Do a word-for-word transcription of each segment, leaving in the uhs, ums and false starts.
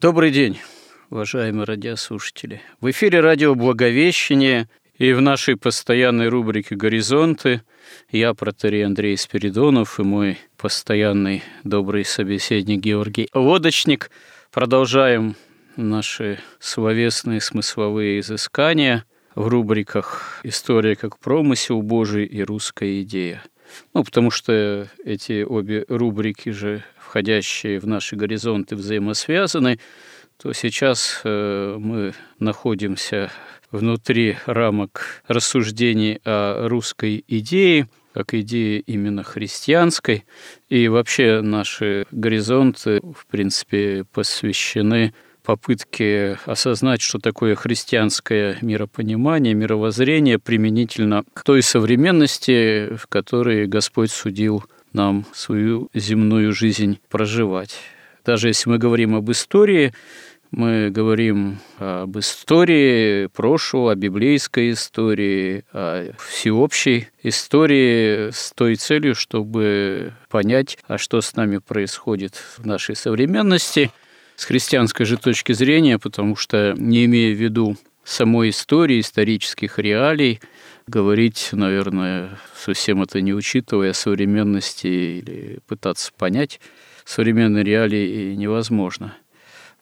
Добрый день, уважаемые радиослушатели. В эфире радио «Благовещение» и в нашей постоянной рубрике «Горизонты» я, протоиерей Андрей Спиридонов, и мой постоянный добрый собеседник Георгий Лодочник. Продолжаем наши словесные смысловые изыскания в рубриках «История как промысел Божий» и «Русская идея». Ну, потому что эти обе рубрики же, входящие в наши горизонты, взаимосвязаны, то сейчас э, мы находимся внутри рамок рассуждений о русской идее, как идее именно христианской, и вообще наши горизонты, в принципе, посвящены попытки осознать, что такое христианское миропонимание, мировоззрение применительно к той современности, в которой Господь судил нам свою земную жизнь проживать. Даже если мы говорим об истории, мы говорим об истории прошлого, о библейской истории, о всеобщей истории с той целью, чтобы понять, а что с нами происходит в нашей современности, с христианской же точки зрения, потому что, не имея в виду самой истории, исторических реалий, говорить, наверное, совсем это не учитывая о современности или пытаться понять современные реалии невозможно.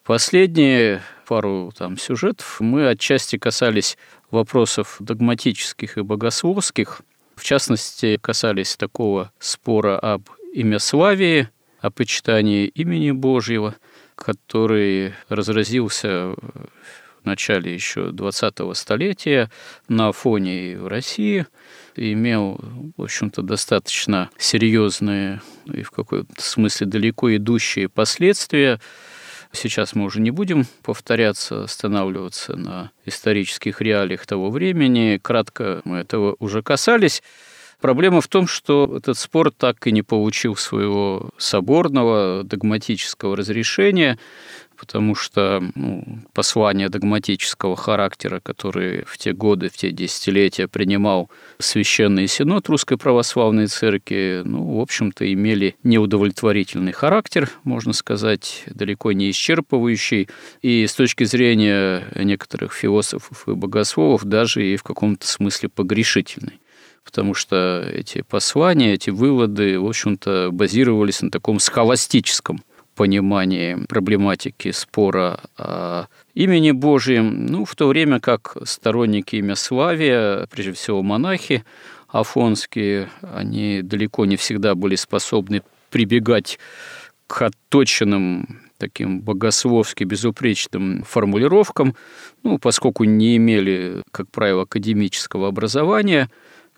Последние пару там сюжетов мы отчасти касались вопросов догматических и богословских, в частности, касались такого спора об имяславии, о почитании имени Божьего, который разразился в начале еще двадцатого столетия на фоне и в России, и имел, в общем-то, достаточно серьезные и в каком-то смысле далеко идущие последствия. Сейчас мы уже не будем повторяться, останавливаться на исторических реалиях того времени. Кратко мы этого уже касались. Проблема в том, что этот спор так и не получил своего соборного догматического разрешения, потому что ну, послания догматического характера, которые в те годы, в те десятилетия принимал Священный Синод Русской Православной Церкви, ну, в общем-то, имели неудовлетворительный характер, можно сказать, далеко не исчерпывающий, и с точки зрения некоторых философов и богословов даже и в каком-то смысле погрешительный. Потому что эти послания, эти выводы, в общем-то, базировались на таком схоластическом понимании проблематики спора о имени Божьем, ну, в то время как сторонники имяславия, прежде всего монахи афонские, они далеко не всегда были способны прибегать к отточенным таким богословски безупречным формулировкам, ну, поскольку не имели, как правило, академического образования,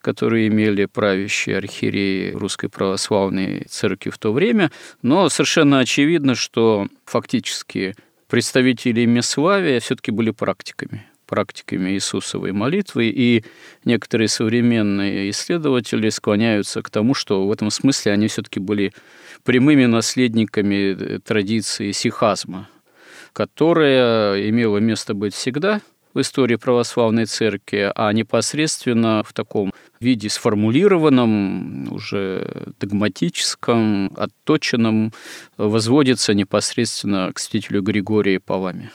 которые имели правящие архиереи Русской Православной Церкви в то время, но совершенно очевидно, что фактически представители имяславия все-таки были практиками, практиками Иисусовой молитвы, и некоторые современные исследователи склоняются к тому, что в этом смысле они все-таки были прямыми наследниками традиции сихазма, которая имела место быть всегда в истории Православной Церкви, а непосредственно в таком виде сформулированном, уже догматическом, отточенном, возводится непосредственно к святителю Григорию Паламе.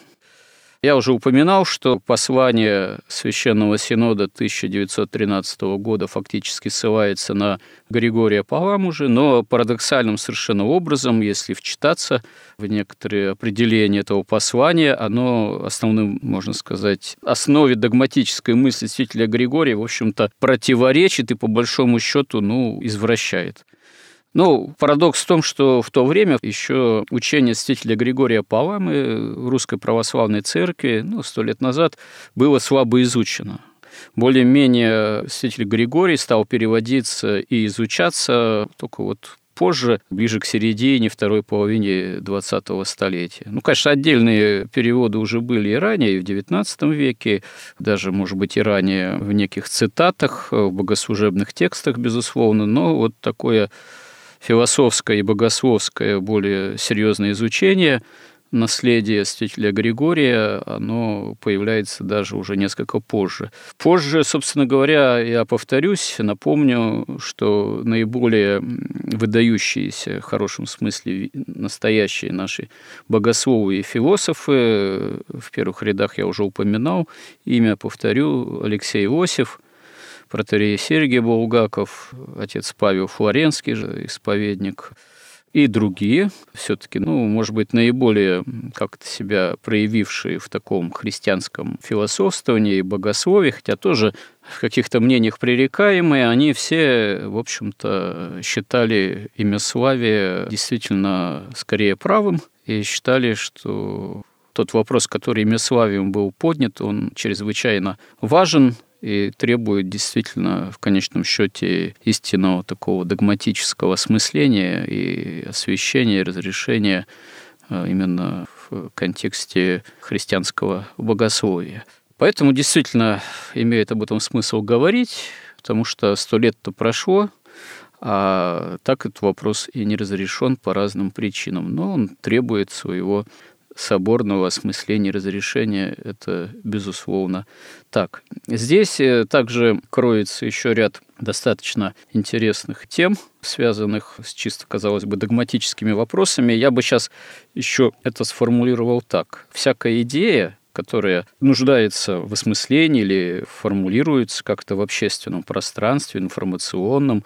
Я уже упоминал, что послание Священного Синода тысяча девятьсот тринадцатого года фактически ссылается на Григория Паламу же, но парадоксальным совершенно образом, если вчитаться в некоторые определения этого послания, оно основным, можно сказать, основе догматической мысли святителя Григория, в общем-то, противоречит и по большому счету, ну, извращает. Ну, парадокс в том, что в то время еще учение святителя Григория Паламы в Русской Православной Церкви, ну, сто лет назад, было слабо изучено. Более-менее святитель Григорий стал переводиться и изучаться только вот позже, ближе к середине, второй половине двадцатого столетия. Ну, конечно, отдельные переводы уже были и ранее, и в девятнадцатом веке, даже, может быть, и ранее в неких цитатах, в богослужебных текстах, безусловно, но вот такое философское и богословское более серьезное изучение наследия святителя Григория, оно появляется даже уже несколько позже. Позже, собственно говоря, я повторюсь, напомню, что наиболее выдающиеся, в хорошем смысле, настоящие наши богословы и философы, в первых рядах я уже упоминал, имя повторю, Алексей Осипов, протоиерей Сергий Булгаков, отец Павел Флоренский, исповедник, и другие, все-таки, ну, может быть, наиболее как-то себя проявившие в таком христианском философствовании и богословии, хотя тоже в каких-то мнениях пререкаемые, они все, в общем-то, считали имяславие действительно скорее правым и считали, что тот вопрос, который имяславием был поднят, он чрезвычайно важен и требует действительно в конечном счете истинного такого догматического осмысления и освещения, и разрешения именно в контексте христианского богословия. Поэтому действительно имеет об этом смысл говорить, потому что сто лет-то прошло, а так этот вопрос и не разрешен по разным причинам, но он требует своего соборного осмысления, разрешения, это безусловно так. Здесь также кроется еще ряд достаточно интересных тем, связанных с чисто, казалось бы, догматическими вопросами. Я бы сейчас еще это сформулировал так. Всякая идея, которая нуждается в осмыслении или формулируется как-то в общественном пространстве, информационном,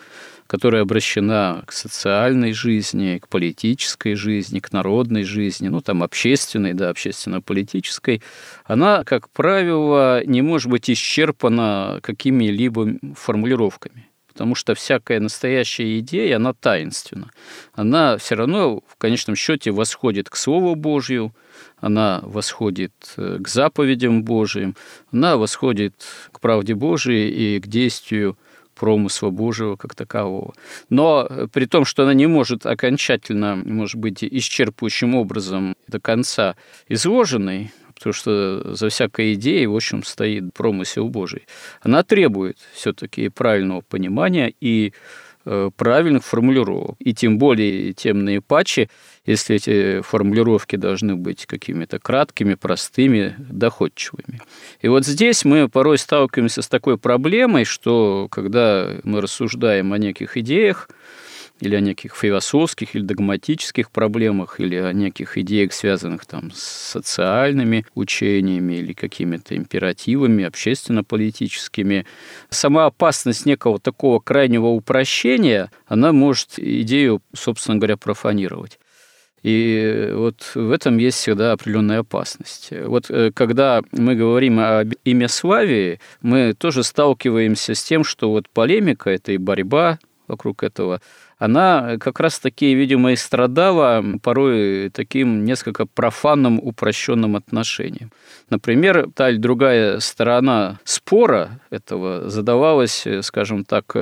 которая обращена к социальной жизни, к политической жизни, к народной жизни, ну, там, общественной, да, общественно-политической, она, как правило, не может быть исчерпана какими-либо формулировками, потому что всякая настоящая идея, она таинственна. Она все равно, в конечном счете, восходит к Слову Божию, она восходит к заповедям Божьим, она восходит к правде Божией и к действию промысла Божьего как такового. Но при том, что она не может окончательно, может быть, исчерпывающим образом до конца изложенной, потому что за всякой идеей, в общем, стоит промысел Божий, она требует все-таки правильного понимания и правильных формулировок. И тем более, тем наипаче, если эти формулировки должны быть какими-то краткими, простыми, доходчивыми. И вот здесь мы порой сталкиваемся с такой проблемой, что когда мы рассуждаем о неких идеях, или о неких философских, или догматических проблемах, или о неких идеях, связанных там с социальными учениями, или какими-то императивами, общественно-политическими. Сама опасность некого такого крайнего упрощения, она может идею, собственно говоря, профанировать. И вот в этом есть всегда определенная опасность. Вот когда мы говорим об имяславии, мы тоже сталкиваемся с тем, что вот полемика – это и борьба вокруг этого, она как раз-таки, видимо, и страдала порой таким несколько профанным, упрощенным отношением. Например, та или другая сторона спора этого задавалась, скажем так,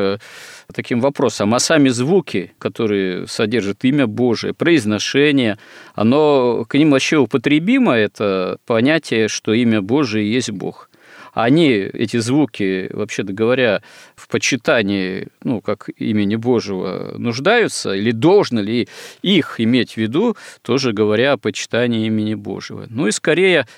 таким вопросом, а сами звуки, которые содержат имя Божие, произношение, оно к ним вообще употребимо, это понятие, что имя Божие есть Бог. Они, эти звуки, вообще-то говоря, в почитании, ну, как имени Божьего, нуждаются, или должны ли их иметь в виду, тоже говоря о почитании имени Божьего. Ну и скорее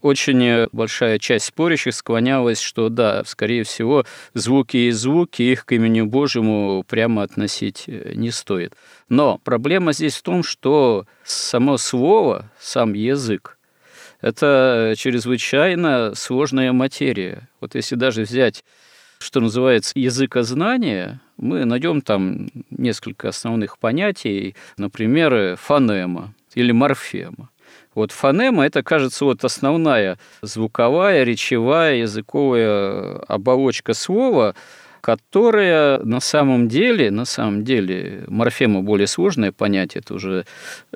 очень большая часть спорящих склонялась, что да, скорее всего, звуки и звуки, их к имени Божьему прямо относить не стоит. Но проблема здесь в том, что само слово, сам язык, это чрезвычайно сложная материя. Вот если даже взять, что называется, языкознание, мы найдем там несколько основных понятий, например, фонема или морфема. Вот фонема – это, кажется, вот основная звуковая, речевая, языковая оболочка слова, которая на самом деле, на самом деле, морфема более сложное понятие, это уже,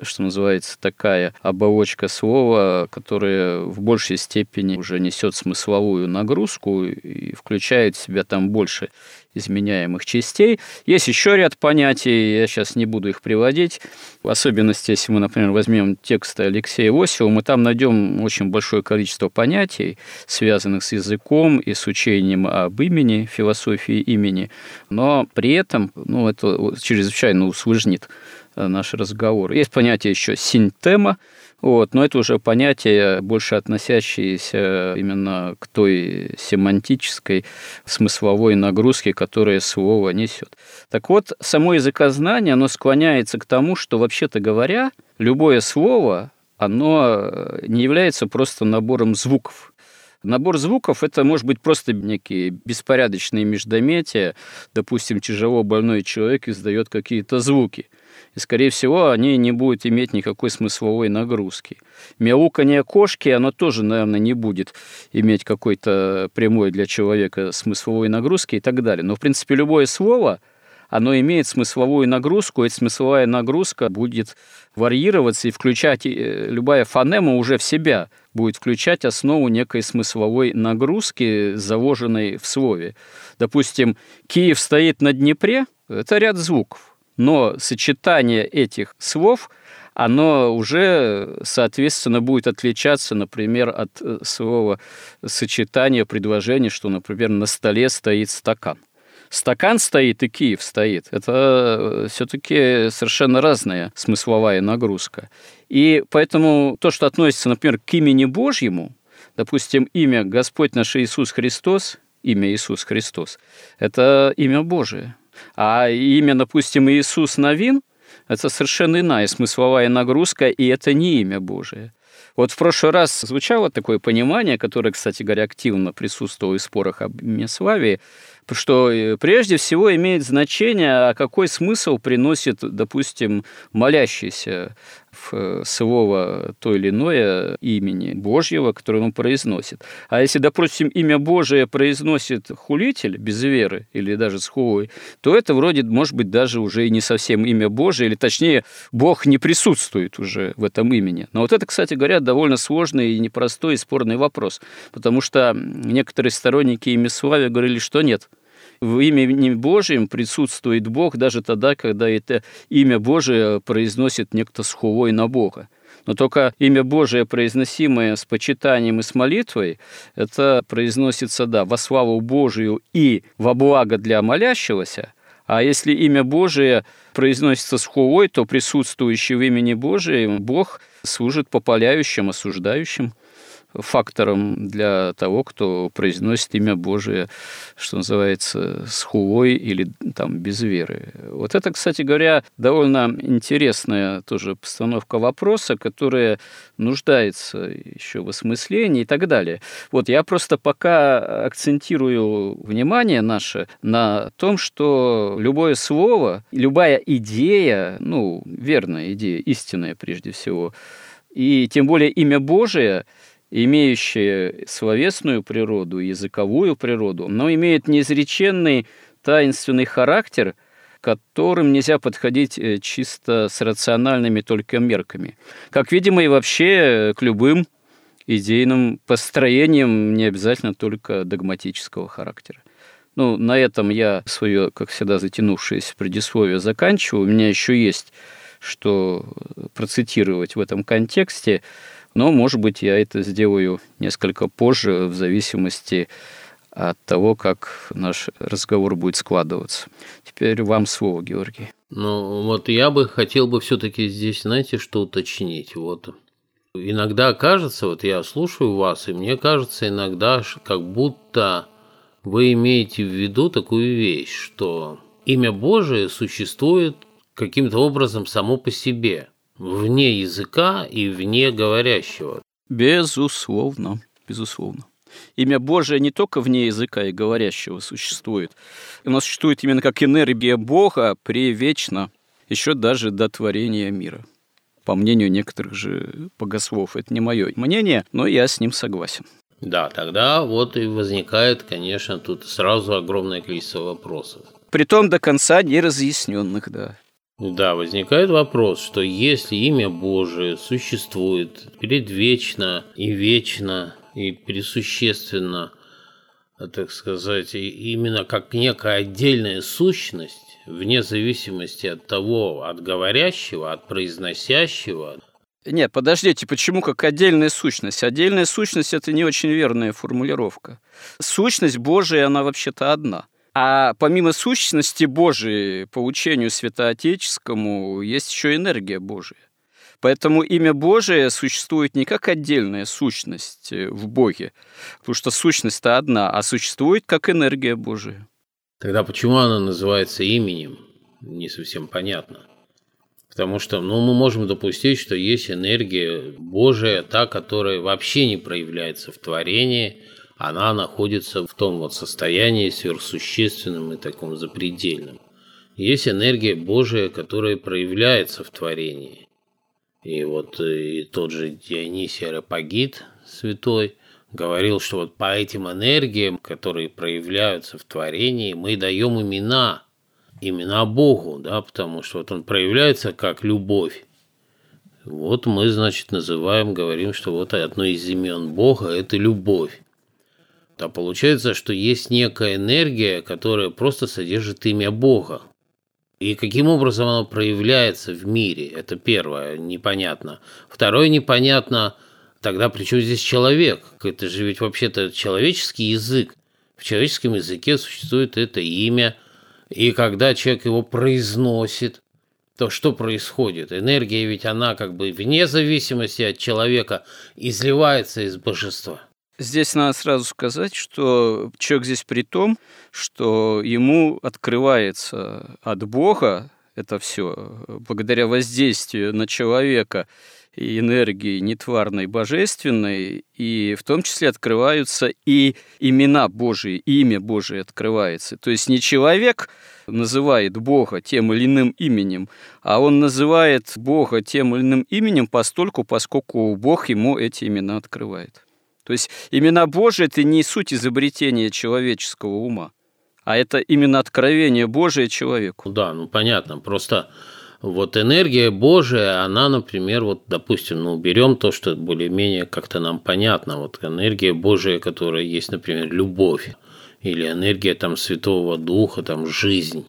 что называется, такая оболочка слова, которая в большей степени уже несет смысловую нагрузку и включает в себя там больше изменяемых частей. Есть еще ряд понятий, я сейчас не буду их приводить, в особенности, если мы, например, возьмем тексты Алексея Осипова, мы там найдем очень большое количество понятий, связанных с языком и с учением об имени, философии имени, но при этом, ну, это чрезвычайно усложнит наш разговор. Есть понятие еще синтема, вот, но это уже понятие, больше относящееся именно к той семантической смысловой нагрузке, которую слово несет. Так вот, само языкознание, оно склоняется к тому, что, вообще-то говоря, любое слово, оно не является просто набором звуков. Набор звуков – это, может быть, просто некие беспорядочные междометия. Допустим, тяжело больной человек издает какие-то звуки. И, скорее всего, они не будут иметь никакой смысловой нагрузки. Мяуканье кошки, оно тоже, наверное, не будет иметь какой-то прямой для человека смысловой нагрузки и так далее. Но, в принципе, любое слово, оно имеет смысловую нагрузку, и эта смысловая нагрузка будет варьироваться и включать, любая фонема уже в себя будет включать основу некой смысловой нагрузки, заложенной в слове. Допустим, «Киев стоит на Днепре» – это ряд звуков. Но сочетание этих слов, оно уже, соответственно, будет отличаться, например, от слова сочетания предложения, что, например, на столе стоит стакан. Стакан стоит и Киев стоит. Это все-таки совершенно разная смысловая нагрузка. И поэтому то, что относится, например, к имени Божьему, допустим, имя Господь наш Иисус Христос, имя Иисус Христос, это имя Божие. А имя, допустим, Иисус Навин – это совершенно иная смысловая нагрузка, и это не имя Божие. Вот в прошлый раз звучало такое понимание, которое, кстати говоря, активно присутствовало в спорах об имяславии, что прежде всего имеет значение, а какой смысл приносит, допустим, молящийся в слово то или иное имени Божьего, которое он произносит. А если, допустим, имя Божие произносит хулитель без веры или даже с хулой, то это вроде, может быть, даже уже и не совсем имя Божие, или точнее, Бог не присутствует уже в этом имени. Но вот это, кстати говоря, довольно сложный и непростой и спорный вопрос, потому что некоторые сторонники имяславия говорили, что нет. В имени Божьем присутствует Бог даже тогда, когда это имя Божие произносит некто с хулой на Бога. Но только имя Божие, произносимое с почитанием и с молитвой, это произносится, да, во славу Божию и во благо для молящегося. А если имя Божие произносится с хулой, то присутствующий в имени Божьем Бог служит попаляющим, осуждающим фактором для того, кто произносит имя Божие, что называется, с хулой или там без веры. Вот это, кстати говоря, довольно интересная тоже постановка вопроса, которая нуждается еще в осмыслении и так далее. Вот я просто пока акцентирую внимание наше на том, что любое слово, любая идея, ну, верная идея, истинная прежде всего, и тем более имя Божие, имеющие словесную природу, языковую природу, но имеют неизреченный таинственный характер, к которым нельзя подходить чисто с рациональными только мерками. Как, видимо, и вообще к любым идейным построениям, не обязательно только догматического характера. Ну, на этом я свое, как всегда, затянувшееся предисловие заканчиваю. У меня еще есть, что процитировать в этом контексте. Но, может быть, я это сделаю несколько позже, в зависимости от того, как наш разговор будет складываться. Теперь вам слово, Георгий. Ну, вот я бы хотел бы все-таки здесь, знаете, что уточнить. Вот иногда кажется, вот я слушаю вас, и мне кажется иногда, как будто вы имеете в виду такую вещь, что имя Божие существует каким-то образом само по себе. Вне языка и вне говорящего. Безусловно, безусловно. Имя Божие не только вне языка и говорящего существует. Оно существует именно как энергия Бога превечно, еще даже до творения мира. По мнению некоторых же богослов, это не мое мнение, но я с ним согласен. Да, тогда вот и возникает, конечно, тут сразу огромное количество вопросов. Притом до конца неразъясненных, да. Да, возникает вопрос, что если имя Божие существует предвечно и вечно, и присущественно, так сказать, именно как некая отдельная сущность, вне зависимости от того, от говорящего, от произносящего. Нет, подождите, почему как отдельная сущность? Отдельная сущность – это не очень верная формулировка. Сущность Божия, она вообще-то одна. А помимо сущности Божией, по учению святоотеческому, есть еще энергия Божия. Поэтому имя Божие существует не как отдельная сущность в Боге, потому что сущность-то одна, а существует как энергия Божия. Тогда почему она называется именем, не совсем понятно. Потому что ну, мы можем допустить, что есть энергия Божия, та, которая вообще не проявляется в творении, она находится в том вот состоянии сверхсущественном и таком запредельном. Есть энергия Божия, которая проявляется в творении. И вот и тот же Дионисий Ареопагит, святой, говорил, что вот по этим энергиям, которые проявляются в творении, мы даем имена, имена Богу, да, потому что вот он проявляется как любовь. Вот мы, значит, называем, говорим, что вот одно из имен Бога – это любовь. Да, получается, что есть некая энергия, которая просто содержит имя Бога. И каким образом она проявляется в мире? Это первое, непонятно. Второе, непонятно, тогда при чем здесь человек? Это же ведь вообще-то человеческий язык. В человеческом языке существует это имя. И когда человек его произносит, то что происходит? Энергия ведь она как бы вне зависимости от человека изливается из божества. Здесь надо сразу сказать, что человек здесь при том, что ему открывается от Бога это все, благодаря воздействию на человека и энергии нетварной, божественной, и в том числе открываются и имена Божии, и имя Божие открывается. То есть не человек называет Бога тем или иным именем, а он называет Бога тем или иным именем постольку, поскольку Бог ему эти имена открывает. То есть имена Божии – это не суть изобретения человеческого ума, а это именно откровение Божие человеку. Да, ну понятно. Просто вот энергия Божия, она, например, вот, допустим, ну, берем то, что более-менее как-то нам понятно. Вот энергия Божия, которая есть, например, любовь, или энергия там Святого Духа, там жизнь.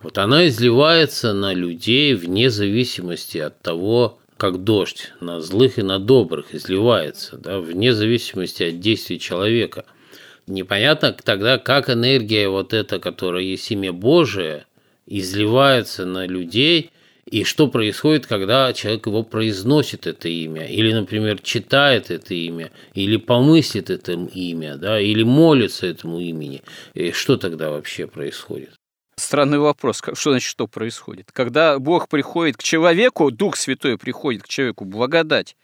Вот она изливается на людей вне зависимости от того, как дождь, на злых и на добрых изливается, да, вне зависимости от действий человека. Непонятно тогда, как энергия вот эта, которая есть имя Божие, изливается на людей, и что происходит, когда человек его произносит это имя, или, например, читает это имя, или помыслит это имя, да, или молится этому имени. И что тогда вообще происходит? Странный вопрос. Что значит, что происходит? Когда Бог приходит к человеку, Дух Святой приходит к человеку, благодать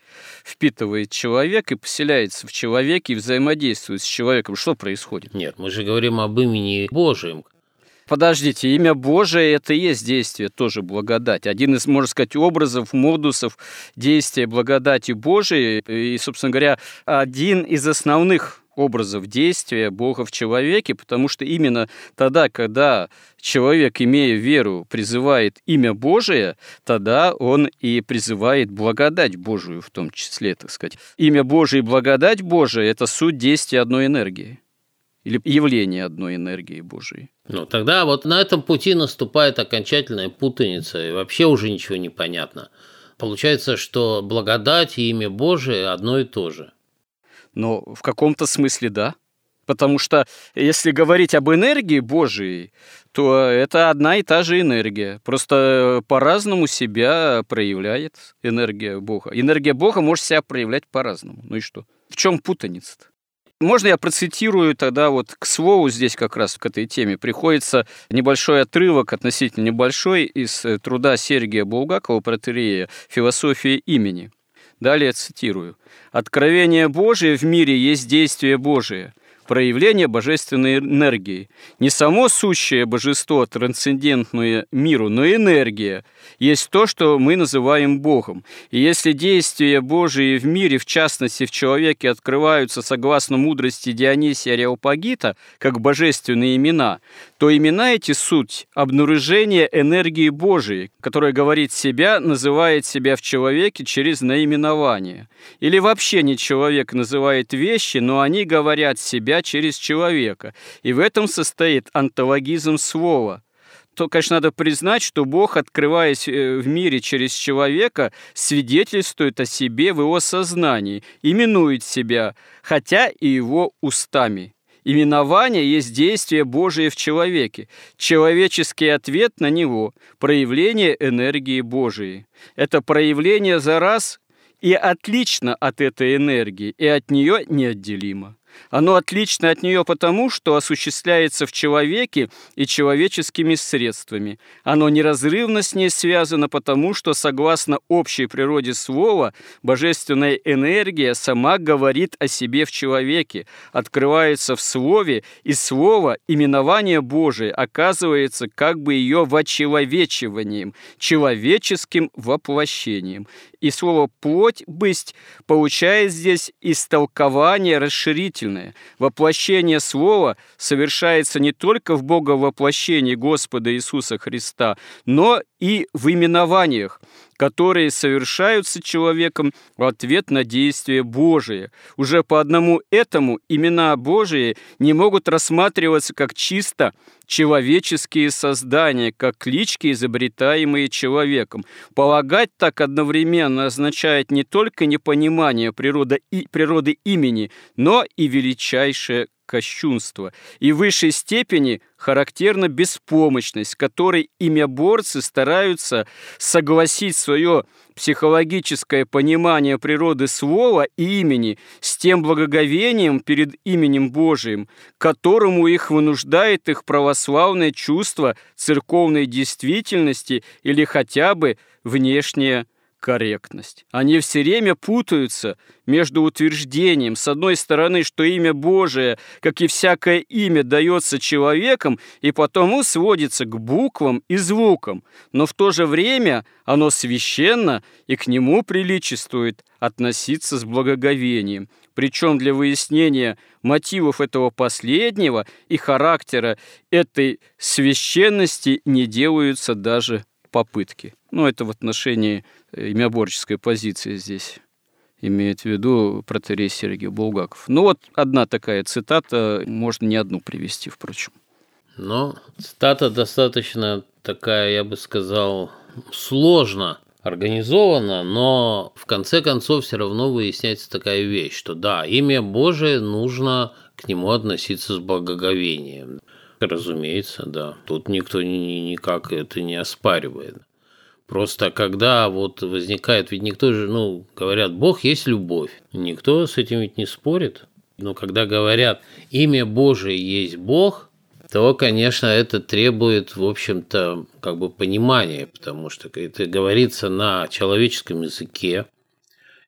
впитывает человек и поселяется в человеке, и взаимодействует с человеком. Что происходит? Нет, мы же говорим об имени Божьем. Подождите, имя Божие – это и есть действие, тоже благодать. Один из, можно сказать, образов, модусов действия благодати Божией. И, собственно говоря, один из основных образов действия Бога в человеке, потому что именно тогда, когда человек, имея веру, призывает имя Божие, тогда он и призывает благодать Божию в том числе, так сказать. Имя Божие и благодать Божия – это суть действия одной энергии или явление одной энергии Божией. Ну, тогда вот на этом пути наступает окончательная путаница, и вообще уже ничего не понятно. Получается, что благодать и имя Божие одно и то же. Но в каком-то смысле да. Потому что если говорить об энергии Божией, то это одна и та же энергия. Просто по-разному себя проявляет энергия Бога. Энергия Бога может себя проявлять по-разному. Ну и что? В чем путаница-то? Можно я процитирую тогда вот к слову здесь как раз к этой теме? Приходится небольшой отрывок, относительно небольшой, из труда Сергия Булгакова, протоиерея «Философия имени». Далее цитирую. «Откровение Божие в мире есть действие Божие. проявление божественной энергии. Не само сущее божество, трансцендентное миру, но энергия есть то, что мы называем Богом. И если действия Божии в мире, в частности в человеке, открываются согласно мудрости Дионисия Ареопагита, как божественные имена, то имена эти суть обнаружения энергии Божией, которая говорит себя, называет себя в человеке через наименование. Или вообще не человек называет вещи, но они говорят себя через человека. И в этом состоит онтологизм слова. То, конечно, надо признать, что Бог, открываясь в мире через человека, свидетельствует о себе в его сознании, именует себя, хотя и его устами. Именование есть действие Божие в человеке, человеческий ответ на него, проявление энергии Божией. Это проявление за раз и отлично от этой энергии, и от нее неотделимо. Оно отлично от нее потому, что осуществляется в человеке и человеческими средствами. Оно неразрывно с ней связано потому, что, согласно общей природе слова, божественная энергия сама говорит о себе в человеке, открывается в слове, и слово, именование Божие, оказывается как бы ее вочеловечиванием, человеческим воплощением. И слово «плоть», «бысть» получает здесь истолкование расширительное. Воплощение Слова совершается не только в Боговоплощении Господа Иисуса Христа, но и в именованиях, которые совершаются человеком в ответ на действие Божие. Уже по одному этому имена Божии не могут рассматриваться как чисто человеческие создания, как клички, изобретаемые человеком. Полагать так одновременно означает не только непонимание природы, и, природы имени, но и величайшее кощунство. И в высшей степени характерна беспомощность, которой имяборцы стараются согласить свое психологическое понимание природы слова и имени с тем благоговением перед именем Божиим, которому их вынуждает их православное чувство церковной действительности или хотя бы внешняя корректность. Они все время путаются между утверждением, с одной стороны, что имя Божие, как и всякое имя, дается человеком и потому сводится к буквам и звукам, но в то же время оно священно и к нему приличествует относиться с благоговением. Причем для выяснения мотивов этого последнего и характера этой священности не делаются даже попытки. Ну, это в отношении имяборческой позиции здесь имеет в виду протоиерей Сергий Булгаков. Ну, вот одна такая цитата, можно не одну привести, впрочем. Но цитата достаточно такая, я бы сказал, сложно организована, но в конце концов все равно выясняется такая вещь, что да, имя Божие, нужно к нему относиться с благоговением. Разумеется, да. Тут никто никак это не оспаривает. Просто когда вот возникает, ведь никто же, ну, говорят, Бог есть любовь. Никто с этим ведь не спорит. Но когда говорят, имя Божие есть Бог, то, конечно, это требует, в общем-то, как бы понимания, потому что это говорится на человеческом языке,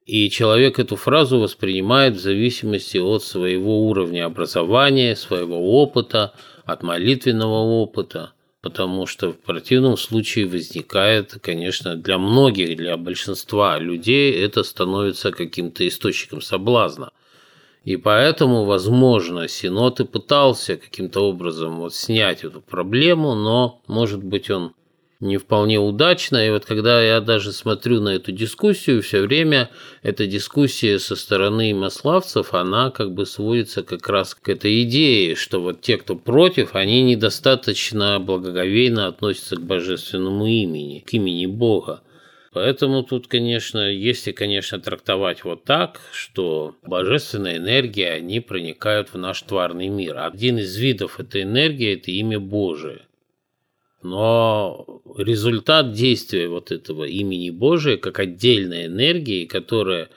и человек эту фразу воспринимает в зависимости от своего уровня образования, своего опыта, от молитвенного опыта, потому что в противном случае возникает, конечно, для многих, для большинства людей это становится каким-то источником соблазна. И поэтому, возможно, Синод и пытался каким-то образом вот снять эту проблему, но, может быть, он не вполне удачно. И вот когда я даже смотрю на эту дискуссию, все время эта дискуссия со стороны имяславцев, она как бы сводится как раз к этой идее, что вот те, кто против, они недостаточно благоговейно относятся к божественному имени, к имени Бога. Поэтому тут, конечно, если, конечно, трактовать вот так, что божественная энергия, они проникают в наш тварный мир. Один из видов этой энергии – это имя Божие. Но результат действия вот этого имени Божия, как отдельной энергии, которая,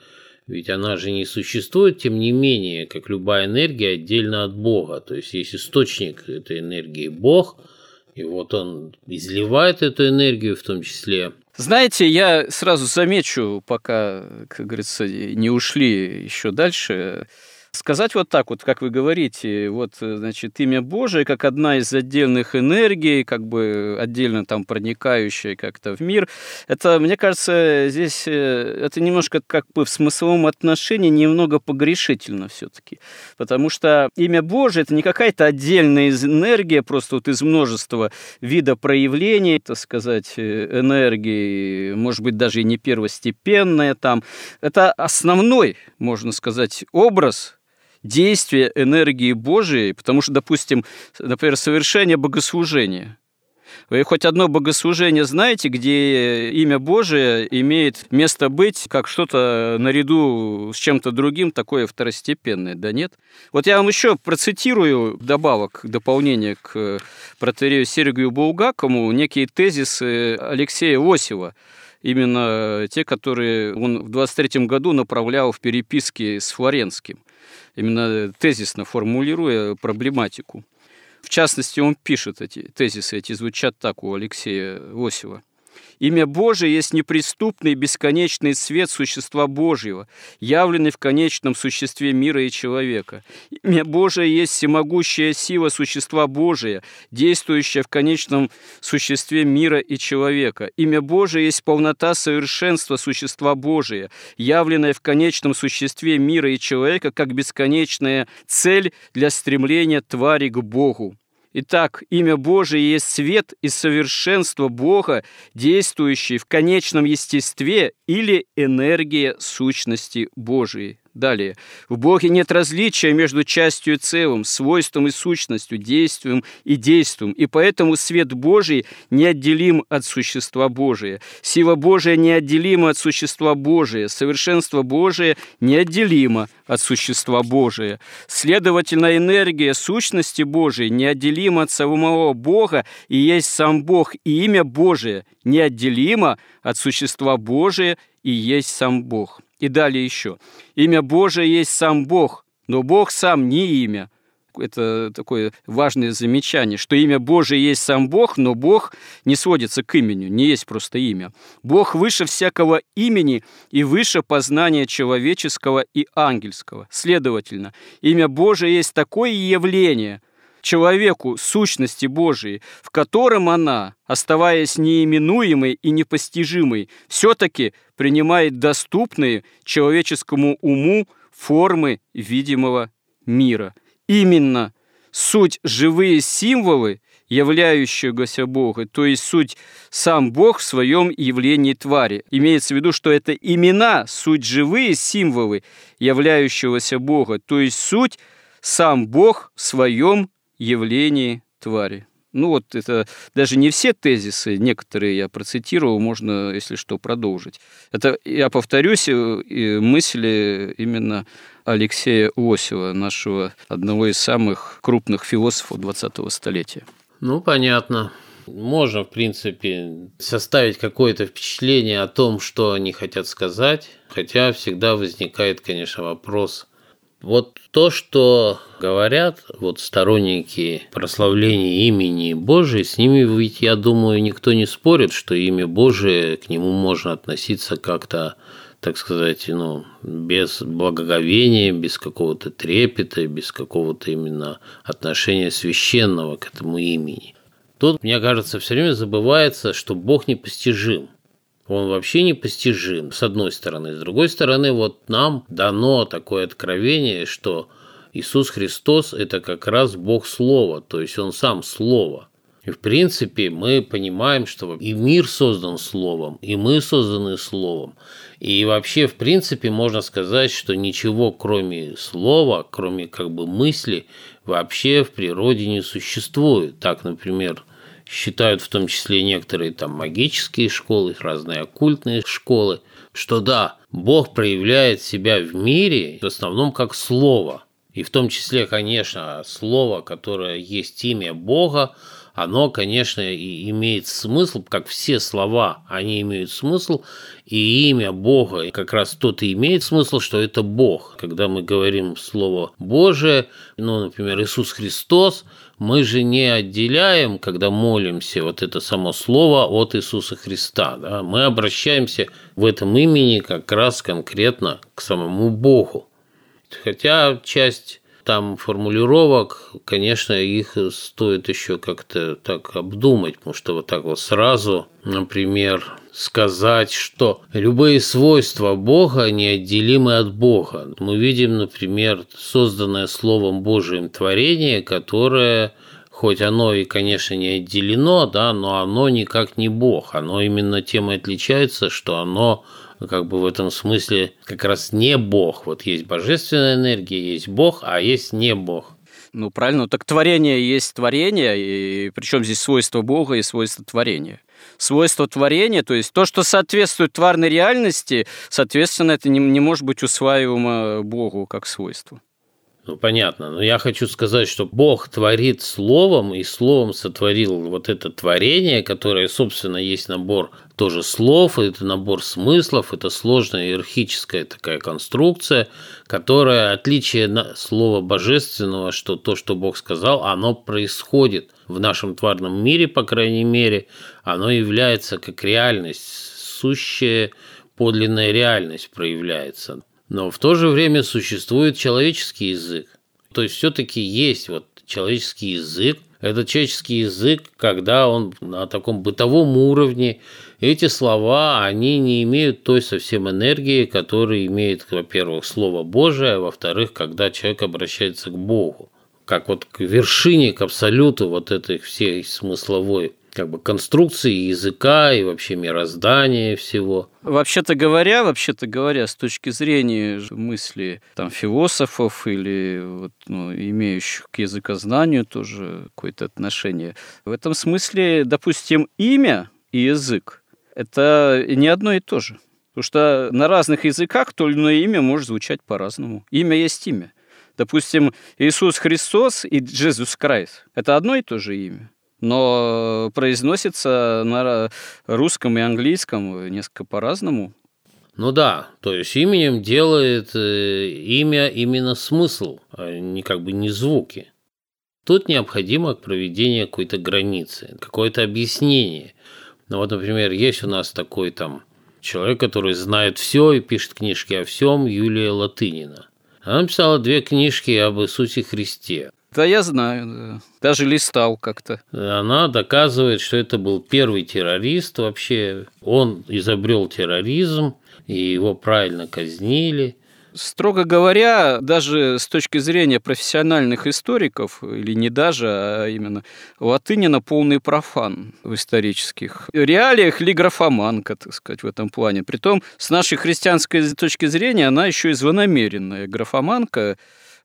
ведь она же не существует, тем не менее, как любая энергия, отдельно от Бога. То есть есть источник этой энергии Бог, и вот он изливает эту энергию в том числе. Знаете, я сразу замечу, пока, как говорится, не ушли еще дальше, сказать вот так вот, как вы говорите, вот, значит, имя Божие как одна из отдельных энергий, как бы отдельно там проникающая как-то в мир, это, мне кажется, здесь это немножко как бы в смысловом отношении немного погрешительно все-таки, потому что имя Божие – это не какая-то отдельная энергия, просто вот из множества вида проявлений, так сказать, энергии, может быть, даже и не первостепенная там. Это основной, можно сказать, образ действия энергии Божией, потому что, допустим, например, совершение богослужения. Вы хоть одно богослужение знаете, где имя Божие имеет место быть как что-то наряду с чем-то другим, такое второстепенное, да нет? Вот я вам еще процитирую вдобавок, дополнение к протоиерею Сергию Булгакову, некие тезисы Алексея Осипова, именно те, которые он в двадцать третьем году направлял в переписке с Флоренским, именно тезисно формулируя проблематику. В частности, он пишет эти тезисы, эти звучат так у Алексея Осипова. «Имя Божие есть неприступный бесконечный свет существа Божьего, явленный в конечном существе мира и человека. Имя Божие есть всемогущая сила существа Божия, действующая в конечном существе мира и человека. Имя Божие есть полнота совершенства существа Божия, явленная в конечном существе мира и человека как бесконечная цель для стремления твари к Богу. Итак, имя Божие есть свет и совершенство Бога, действующий в конечном естестве или энергия сущности Божией». Далее. «В Боге нет различия между частью и целым, свойством и сущностью, действием и действием, и поэтому свет Божий неотделим от существа Божия. Сила Божия неотделима от существа Божия, совершенство Божие неотделимо от существа Божия. Следовательно, энергия сущности Божией неотделима от самого Бога, и есть сам Бог, и имя Божие неотделимо от существа Божия, и есть сам Бог». И далее еще. «Имя Божие есть сам Бог, но Бог сам не имя». Это такое важное замечание, что имя Божие есть сам Бог, но Бог не сводится к имени, не есть просто имя. «Бог выше всякого имени и выше познания человеческого и ангельского». Следовательно, имя Божие есть такое явление человеку сущности Божией, в котором она, оставаясь неименуемой и непостижимой, все-таки принимает доступные человеческому уму формы видимого мира. Именно суть живые символы, являющегося Бога, то есть суть сам Бог в своем явлении твари. Имеется в виду, что это имена, суть живые символы, являющегося Бога, то есть суть сам Бог в своем явлении твари. Ну вот это даже не все тезисы, некоторые я процитировал, можно, если что, продолжить. Это, я повторюсь, мысли именно Алексея Осипова, нашего одного из самых крупных философов двадцатого столетия. Ну, понятно. Можно, в принципе, составить какое-то впечатление о том, что они хотят сказать, хотя всегда возникает, конечно, вопрос. Вот то, что говорят вот сторонники прославления имени Божия, с ними ведь, я думаю, никто не спорит, что имя Божие, к нему можно относиться как-то, так сказать, ну, без благоговения, без какого-то трепета, без какого-то именно отношения священного к этому имени. Тут, мне кажется, все время забывается, что Бог непостижим. Он вообще непостижим, с одной стороны. С другой стороны, вот нам дано такое откровение, что Иисус Христос – это как раз Бог Слова, то есть Он сам Слово. И, в принципе, мы понимаем, что и мир создан Словом, и мы созданы Словом. И вообще, в принципе, можно сказать, что ничего, кроме Слова, кроме как бы мысли, вообще в природе не существует. Так, например, считают в том числе некоторые там магические школы, разные оккультные школы, что да, Бог проявляет себя в мире в основном как слово. И в том числе, конечно, слово, которое есть имя Бога, оно, конечно, и имеет смысл, как все слова, они имеют смысл, и имя Бога и как раз тот и имеет смысл, что это Бог. Когда мы говорим слово Божие, ну, например, Иисус Христос, мы же не отделяем, когда молимся, вот это само слово от Иисуса Христа. Да? Мы обращаемся в этом имени как раз конкретно к самому Богу. Хотя часть там формулировок, конечно, их стоит еще как-то так обдумать, потому что вот так вот сразу, например, сказать, что любые свойства Бога неотделимы от Бога. Мы видим, например, созданное Словом Божиим творение, которое, хоть оно и, конечно, не отделено, да, но оно никак не Бог. Оно именно тем и отличается, что оно... как бы в этом смысле как раз не Бог. Вот есть божественная энергия, есть Бог, а есть не Бог. Ну, правильно. Так творение есть творение, и причем здесь свойство Бога и свойство творения. Свойство творения, то есть то, что соответствует тварной реальности, соответственно, это не, не может быть усваиваемо Богу как свойство. Ну, понятно. Но я хочу сказать, что Бог творит словом, и словом сотворил вот это творение, которое, собственно, есть набор тоже слов, это набор смыслов, это сложная иерархическая такая конструкция, которая, отличие слова божественного, что то, что Бог сказал, оно происходит в нашем тварном мире, по крайней мере, оно является как реальность, сущая подлинная реальность проявляется. Но в то же время существует человеческий язык. То есть все-таки есть вот человеческий язык. Этот человеческий язык, когда он на таком бытовом уровне, эти слова, они не имеют той совсем энергии, которую имеет, во-первых, Слово Божие, а во-вторых, когда человек обращается к Богу, как вот к вершине, к абсолюту вот этой всей смысловой как бы конструкции языка и вообще мироздания всего. Вообще-то говоря, вообще-то говоря, с точки зрения мысли там, философов или вот, ну, имеющих к языкознанию тоже какое-то отношение, в этом смысле, допустим, имя и язык – это не одно и то же. Потому что на разных языках то или иное имя может звучать по-разному. Имя есть имя. Допустим, Иисус Христос и Jesus Christ – это одно и то же имя. Но произносится на русском и английском несколько по-разному. Ну да, то есть именем делает имя именно смысл, а не как бы не звуки. Тут необходимо проведение какой-то границы, какое-то объяснение. Ну вот, например, есть у нас такой там человек, который знает все и пишет книжки о всем, Юлия Латынина. Она написала две книжки об Иисусе Христе. Да, я знаю, да. Даже листал как-то. Она доказывает, что это был первый террорист вообще. Он изобрел терроризм, и его правильно казнили. Строго говоря, даже с точки зрения профессиональных историков, или не даже, а именно, Латынина полный профан в исторических реалиях или графоманка, так сказать, в этом плане. Притом, с нашей христианской точки зрения, она еще и злонамеренная графоманка.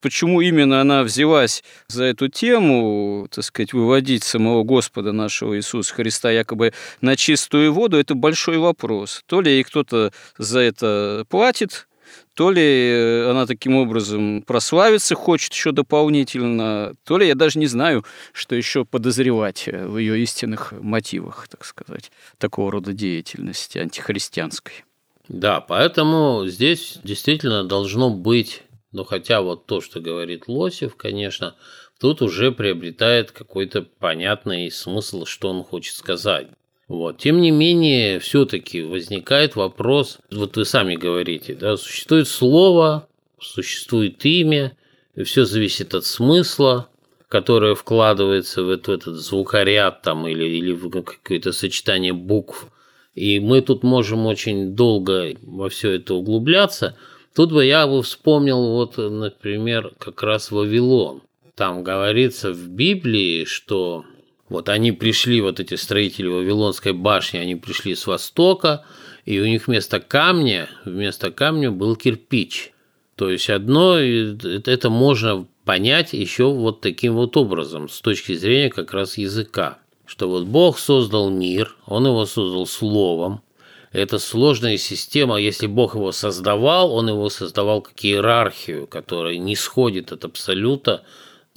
Почему именно она взялась за эту тему, так сказать, выводить самого Господа нашего Иисуса Христа якобы на чистую воду, это большой вопрос. То ли ей кто-то за это платит, то ли она таким образом прославиться хочет еще дополнительно, то ли я даже не знаю, что еще подозревать в ее истинных мотивах, так сказать, такого рода деятельности антихристианской. Да, поэтому здесь действительно должно быть... Но хотя вот то, что говорит Лосев, конечно, тут уже приобретает какой-то понятный смысл, что он хочет сказать. Вот. Тем не менее, все-таки возникает вопрос, вот вы сами говорите, да, существует слово, существует имя, и все зависит от смысла, которое вкладывается в этот, в этот звукоряд там, или, или в какое-то сочетание букв. И мы тут можем очень долго во все это углубляться. Тут бы я бы вспомнил, вот, например, как раз Вавилон. Там говорится в Библии, что вот они пришли, вот эти строители Вавилонской башни, они пришли с востока, и у них вместо камня, вместо камня был кирпич. То есть одно, это можно понять еще вот таким вот образом, с точки зрения как раз языка. Что вот Бог создал мир, Он его создал словом. Это сложная система. Если Бог его создавал, он его создавал как иерархию, которая нисходит от абсолюта,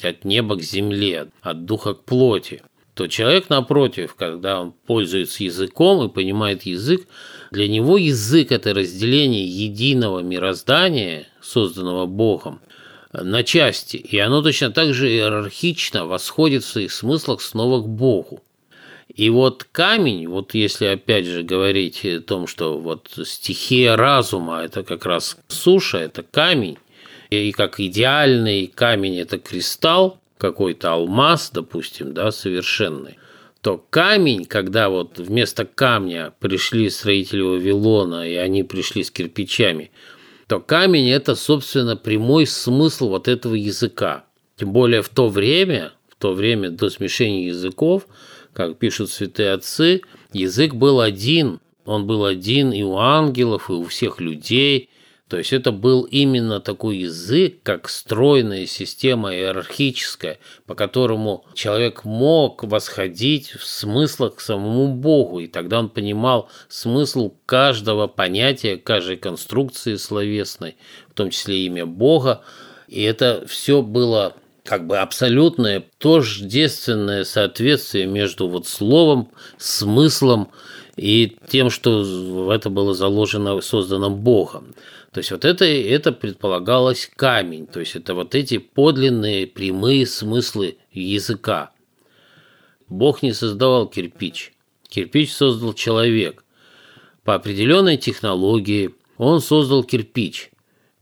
от неба к земле, от духа к плоти. То человек, напротив, когда он пользуется языком и понимает язык, для него язык – это разделение единого мироздания, созданного Богом, на части. И оно точно так же иерархично восходит в своих смыслах снова к Богу. И вот камень, вот если опять же говорить о том, что вот стихия разума – это как раз суша, это камень, и как идеальный камень – это кристалл, какой-то алмаз, допустим, да, совершенный, то камень, когда вот вместо камня пришли строители Вавилона, и они пришли с кирпичами, то камень – это, собственно, прямой смысл вот этого языка. Тем более в то время, в то время до смешения языков, как пишут святые отцы, язык был один. Он был один и у ангелов, и у всех людей. То есть это был именно такой язык, как стройная система иерархическая, по которому человек мог восходить в смыслах к самому Богу. И тогда он понимал смысл каждого понятия, каждой конструкции словесной, в том числе имя Бога. И это все было... как бы абсолютное тождественное соответствие между вот словом, смыслом и тем, что в это было заложено, создано Богом. То есть вот это, это предполагалось камень, то есть это вот эти подлинные прямые смыслы языка. Бог не создавал кирпич, кирпич создал человек. По определенной технологии он создал кирпич.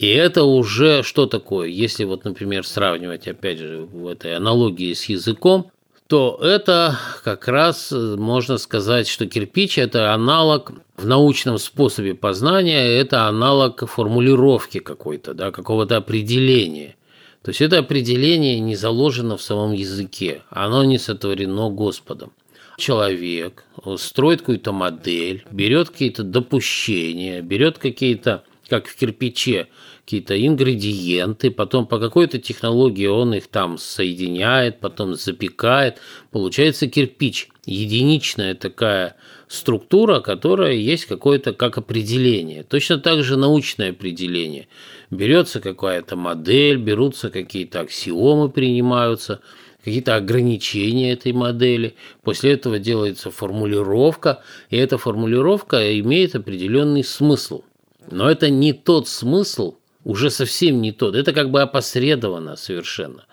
И это уже что такое? Если вот, например, сравнивать, опять же, в этой аналогии с языком, то это как раз можно сказать, что кирпич – это аналог в научном способе познания, это аналог формулировки какой-то, да, какого-то определения. То есть это определение не заложено в самом языке, оно не сотворено Господом. Человек строит какую-то модель, берет какие-то допущения, берет какие-то, как в кирпиче, какие-то ингредиенты, потом по какой-то технологии он их там соединяет, потом запекает. Получается кирпич. Единичная такая структура, которая есть какое-то как определение. Точно так же научное определение. Берется какая-то модель, берутся какие-то аксиомы, принимаются, какие-то ограничения этой модели. После этого делается формулировка, и эта формулировка имеет определенный смысл. Но это не тот смысл, уже совсем не тот. Это как бы опосредованно совершенно.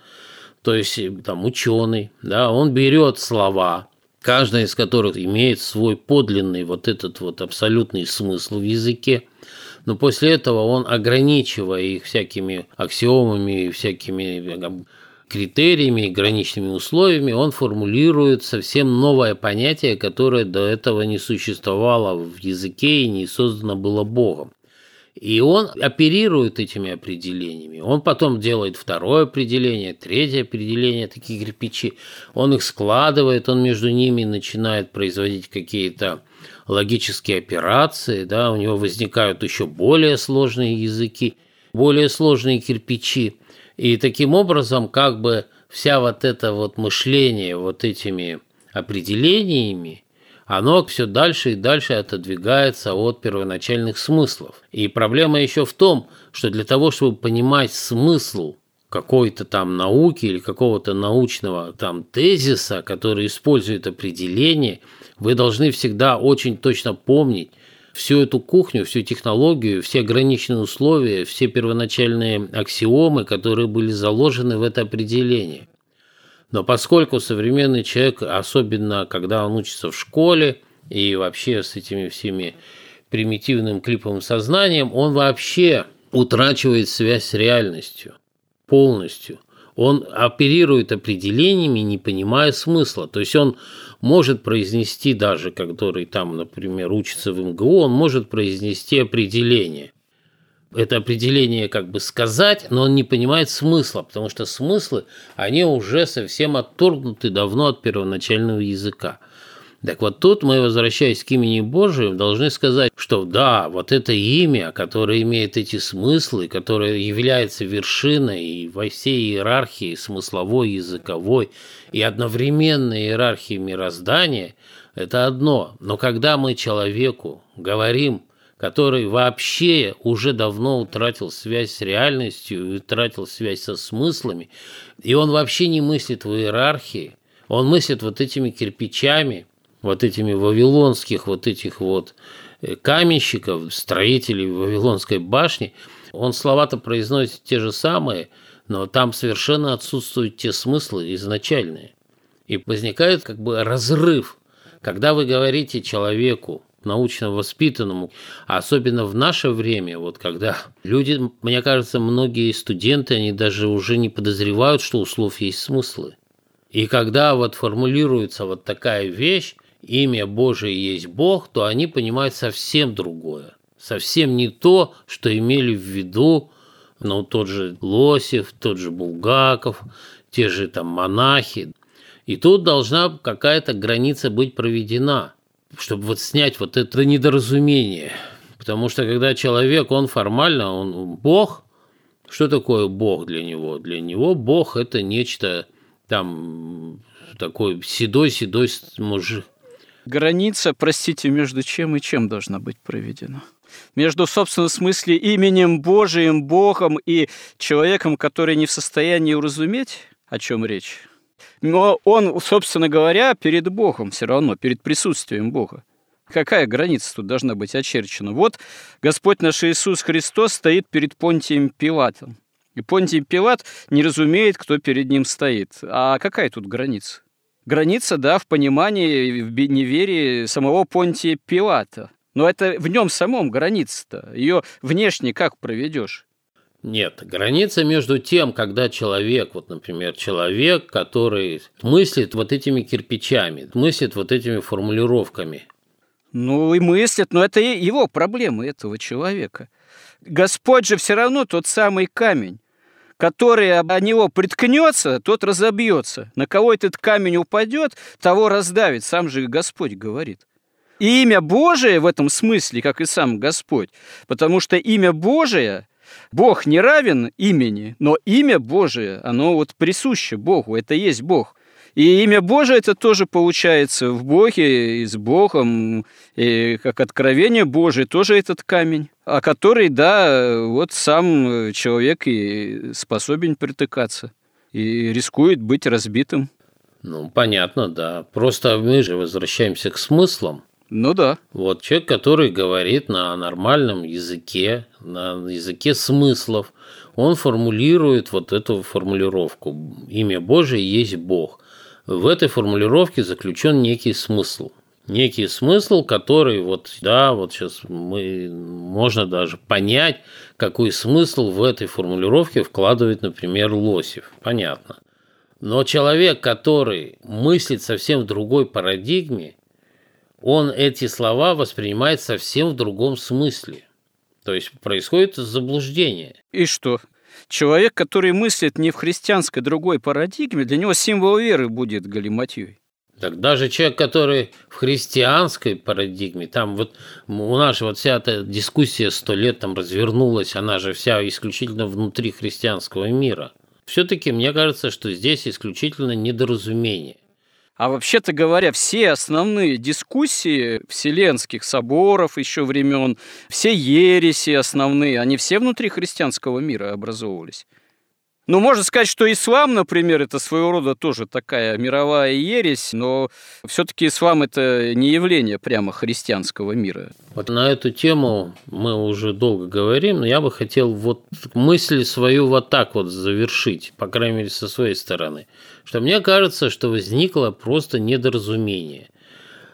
То есть там ученый, да, он берет слова, каждая из которых имеет свой подлинный вот этот вот абсолютный смысл в языке. Но после этого он, ограничивая их всякими аксиомами, всякими критериями, граничными условиями, он формулирует совсем новое понятие, которое до этого не существовало в языке и не создано было Богом. И он оперирует этими определениями. Он потом делает второе определение, третье определение, такие кирпичи. Он их складывает, он между ними начинает производить какие-то логические операции, да, у него возникают еще более сложные языки, более сложные кирпичи. И таким образом как бы вся вот это вот мышление вот этими определениями, оно все дальше и дальше отодвигается от первоначальных смыслов. И проблема еще в том, что для того, чтобы понимать смысл какой-то там науки или какого-то научного там тезиса, который использует определение, вы должны всегда очень точно помнить всю эту кухню, всю технологию, все ограниченные условия, все первоначальные аксиомы, которые были заложены в это определение. Но поскольку современный человек, особенно когда он учится в школе и вообще с этими всеми примитивным клиповым сознанием, он вообще утрачивает связь с реальностью полностью. Он оперирует определениями, не понимая смысла. То есть он может произнести даже, который там, например, учится в МГУ, он может произнести определение. Это определение как бы сказать, но он не понимает смысла, потому что смыслы, они уже совсем отторгнуты давно от первоначального языка. Так вот тут мы, возвращаясь к имени Божию, должны сказать, что да, вот это имя, которое имеет эти смыслы, которое является вершиной во всей иерархии смысловой, языковой и одновременной иерархии мироздания, это одно. Но когда мы человеку говорим, который вообще уже давно утратил связь с реальностью, утратил связь со смыслами, и он вообще не мыслит в иерархии, он мыслит вот этими кирпичами, вот этими вавилонских вот этих вот каменщиков, строителей Вавилонской башни, он слова-то произносит те же самые, но там совершенно отсутствуют те смыслы изначальные. И возникает как бы разрыв. Когда вы говорите человеку, научно воспитанному, а особенно в наше время, вот когда люди, мне кажется, многие студенты, они даже уже не подозревают, что у слов есть смыслы. И когда вот формулируется вот такая вещь, имя Божие есть Бог, то они понимают совсем другое, совсем не то, что имели в виду, ну, тот же Лосев, тот же Булгаков, те же там монахи. И тут должна какая-то граница быть проведена, чтобы вот снять вот это недоразумение. Потому что когда человек, он формально, он Бог, что такое Бог для него? Для него Бог – это нечто там такой седой-седой мужик. Граница, простите, между чем и чем должна быть проведена? Между, собственно, в смысле именем Божиим, Богом и человеком, который не в состоянии уразуметь, о чем речь? Но он, собственно говоря, перед Богом все равно, перед присутствием Бога. Какая граница тут должна быть очерчена? Вот Господь наш Иисус Христос стоит перед Понтием Пилатом. И Понтий Пилат не разумеет, кто перед ним стоит. А какая тут граница? Граница, да, в понимании, в неверии самого Понтия Пилата. Но это в нем самом граница-то. Ее внешне как проведешь? Нет, граница между тем, когда человек, вот, например, человек, который мыслит вот этими кирпичами, мыслит вот этими формулировками. Ну и мыслит, но это и его проблемы, этого человека. Господь же все равно тот самый камень, который о него приткнется, тот разобьется. На кого этот камень упадет, того раздавит, сам же Господь говорит. И имя Божие в этом смысле, как и сам Господь, потому что имя Божие... Бог не равен имени, но имя Божие, оно вот присуще Богу, это есть Бог. И имя Божие это тоже получается в Боге и с Богом, и как откровение Божие тоже этот камень, о который, да, вот сам человек и способен притыкаться, и рискует быть разбитым. Ну, понятно, да. Просто мы же возвращаемся к смыслам. Ну да. Вот человек, который говорит на нормальном языке, на языке смыслов, он формулирует вот эту формулировку. Имя Божие есть Бог. В этой формулировке заключен некий смысл. Некий смысл, который вот, да, вот сейчас мы, можно даже понять, какой смысл в этой формулировке вкладывает, например, Лосев. Понятно. Но человек, который мыслит совсем в другой парадигме, он эти слова воспринимает совсем в другом смысле. То есть происходит заблуждение. И что? Человек, который мыслит не в христианской другой парадигме, для него символ веры будет галиматьей. Так даже человек, который в христианской парадигме, там вот у нас вот вся эта дискуссия сто лет там развернулась, она же вся исключительно внутри христианского мира. Все-таки мне кажется, что здесь исключительно недоразумение. А вообще-то говоря, все основные дискуссии вселенских соборов еще времен, все ереси основные, они все внутри христианского мира образовывались. Ну, можно сказать, что ислам, например, это своего рода тоже такая мировая ересь, но все-таки ислам – это не явление прямо христианского мира. Вот на эту тему мы уже долго говорим, но я бы хотел вот мысль свою вот так вот завершить, по крайней мере, со своей стороны, что мне кажется, что возникло просто недоразумение.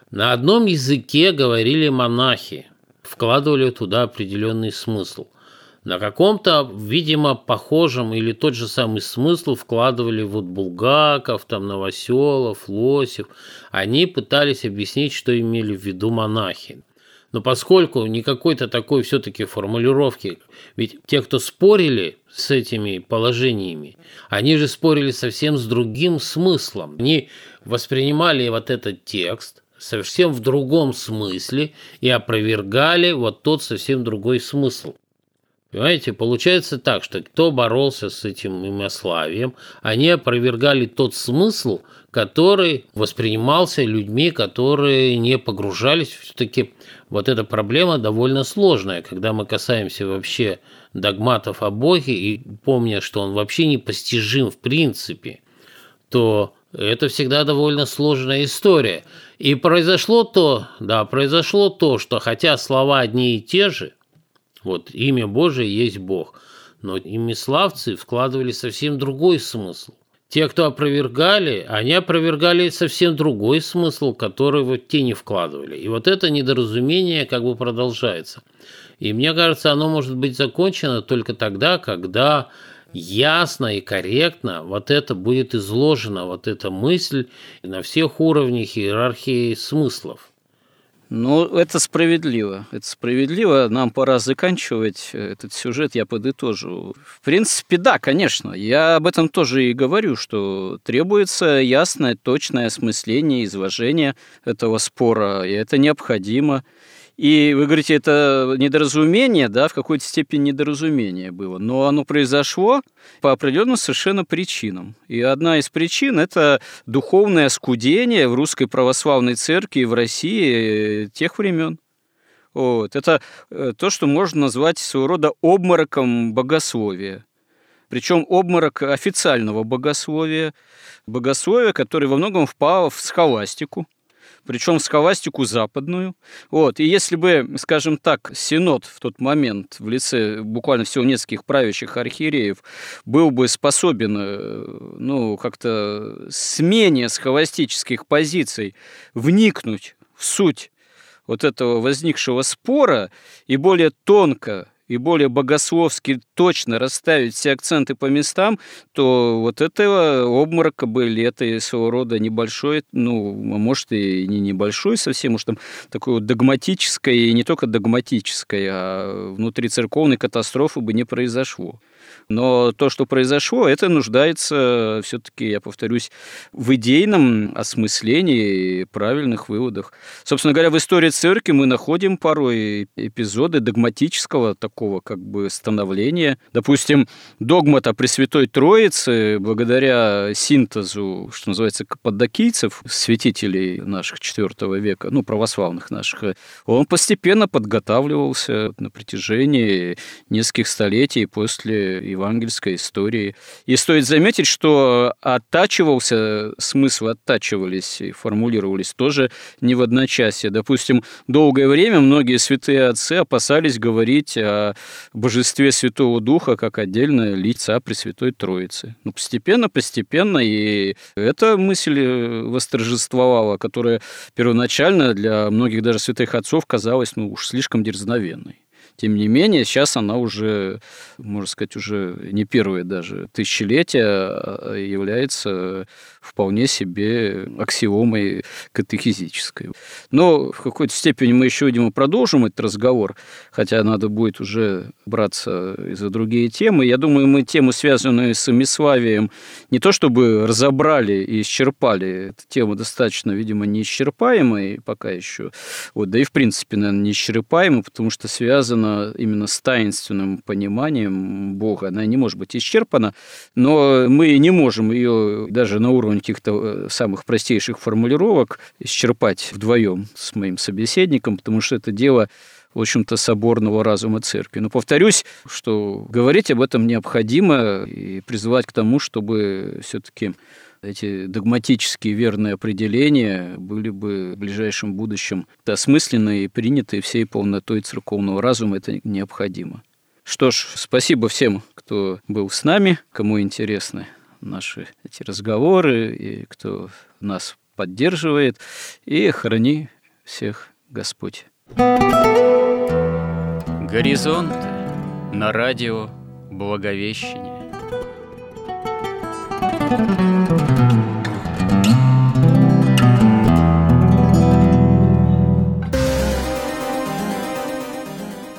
На одном языке говорили монахи, вкладывали туда определенный смысл. На каком-то, видимо, похожем или тот же самый смысл вкладывали вот Булгаков, там, Новоселов, Лосев. Они пытались объяснить, что имели в виду монахи. Но поскольку никакой-то такой все-таки формулировки, ведь те, кто спорили с этими положениями, они же спорили совсем с другим смыслом. Они воспринимали вот этот текст совсем в другом смысле и опровергали вот тот совсем другой смысл. Понимаете, получается так, что кто боролся с этим имяславием, они опровергали тот смысл, который воспринимался людьми, которые не погружались. Все-таки вот эта проблема довольно сложная, когда мы касаемся вообще догматов о Боге и помня, что он вообще непостижим в принципе, то это всегда довольно сложная история. И произошло то, да, произошло то, что хотя слова одни и те же, вот имя Божие есть Бог. Но имяславцы вкладывали совсем другой смысл. Те, кто опровергали, они опровергали совсем другой смысл, который вот те не вкладывали. И вот это недоразумение как бы продолжается. И мне кажется, оно может быть закончено только тогда, когда ясно и корректно вот это будет изложено, вот эта мысль на всех уровнях иерархии смыслов. Ну, это справедливо. Это справедливо. Нам пора заканчивать этот сюжет, я подытожу. В принципе, да, конечно. Я об этом тоже и говорю, что требуется ясное, точное осмысление, изложение этого спора, и это необходимо. И вы говорите, это недоразумение, да, в какой-то степени недоразумение было, но оно произошло по определенным совершенно причинам. И одна из причин – это духовное оскудение в Русской Православной Церкви и в России тех времен. Вот. Это то, что можно назвать своего рода обмороком богословия. Причем обморок официального богословия, богословия, которое во многом впало в схоластику. Причем схоластику западную. Вот. И если бы, скажем так, Синод в тот момент в лице буквально всего нескольких правящих архиереев был бы способен, ну, как-то смене схоластических позиций вникнуть в суть вот этого возникшего спора и более тонко и более богословски точно расставить все акценты по местам, то вот этого обморока бы лето и своего рода небольшой, ну, может, и не небольшой совсем, уж там такой вот догматической, и не только догматической, а внутрицерковной катастрофы бы не произошло. Но то, что произошло, это нуждается все-таки, я повторюсь, в идейном осмыслении и правильных выводах. Собственно говоря, в истории церкви мы находим порой эпизоды догматического такого как бы становления. Допустим, догмат о Пресвятой Троице благодаря синтезу, что называется, каппадокийцев, святителей наших четвёртого века, ну, православных наших, он постепенно подготавливался на протяжении нескольких столетий после евангельской истории. И стоит заметить, что оттачивался, смыслы оттачивались и формулировались тоже не в одночасье. Допустим, долгое время многие святые отцы опасались говорить о божестве Святого Духа как отдельное лица Пресвятой Троицы. Но постепенно, постепенно и эта мысль восторжествовала, которая первоначально для многих даже святых отцов казалась, ну, уж слишком дерзновенной. Тем не менее, сейчас она уже, можно сказать, уже не первое даже тысячелетие является вполне себе аксиомой катехизической. Но в какой-то степени мы еще, видимо, продолжим этот разговор, хотя надо будет уже браться и за другие темы. Я думаю, мы тему, связанную с амиславием, не то чтобы разобрали и исчерпали, эта тема достаточно, видимо, неисчерпаемая пока еще, вот, да и в принципе, наверное, неисчерпаемая, потому что связана именно с таинственным пониманием Бога. Она не может быть исчерпана, но мы не можем ее даже на уровне каких-то самых простейших формулировок исчерпать вдвоем с моим собеседником, потому что это дело, в общем-то, соборного разума церкви. Но повторюсь, что говорить об этом необходимо и призывать к тому, чтобы все-таки эти догматические верные определения были бы в ближайшем будущем осмыслены и приняты всей полнотой церковного разума. Это необходимо. Что ж, спасибо всем, кто был с нами, кому интересны наши эти разговоры и кто нас поддерживает. И храни всех Господь. Горизонт на радио Благовещение.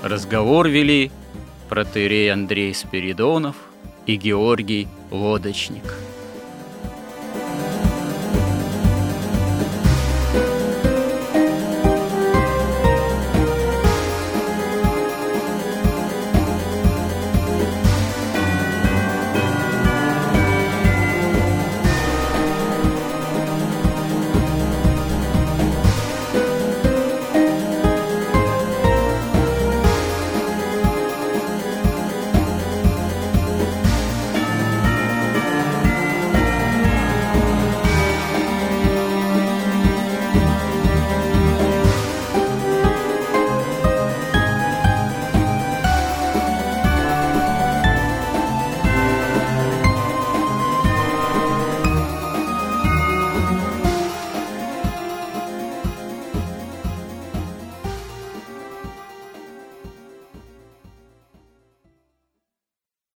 Разговор вели протоиерей Андрей Спиридонов и Георгий Лодочник.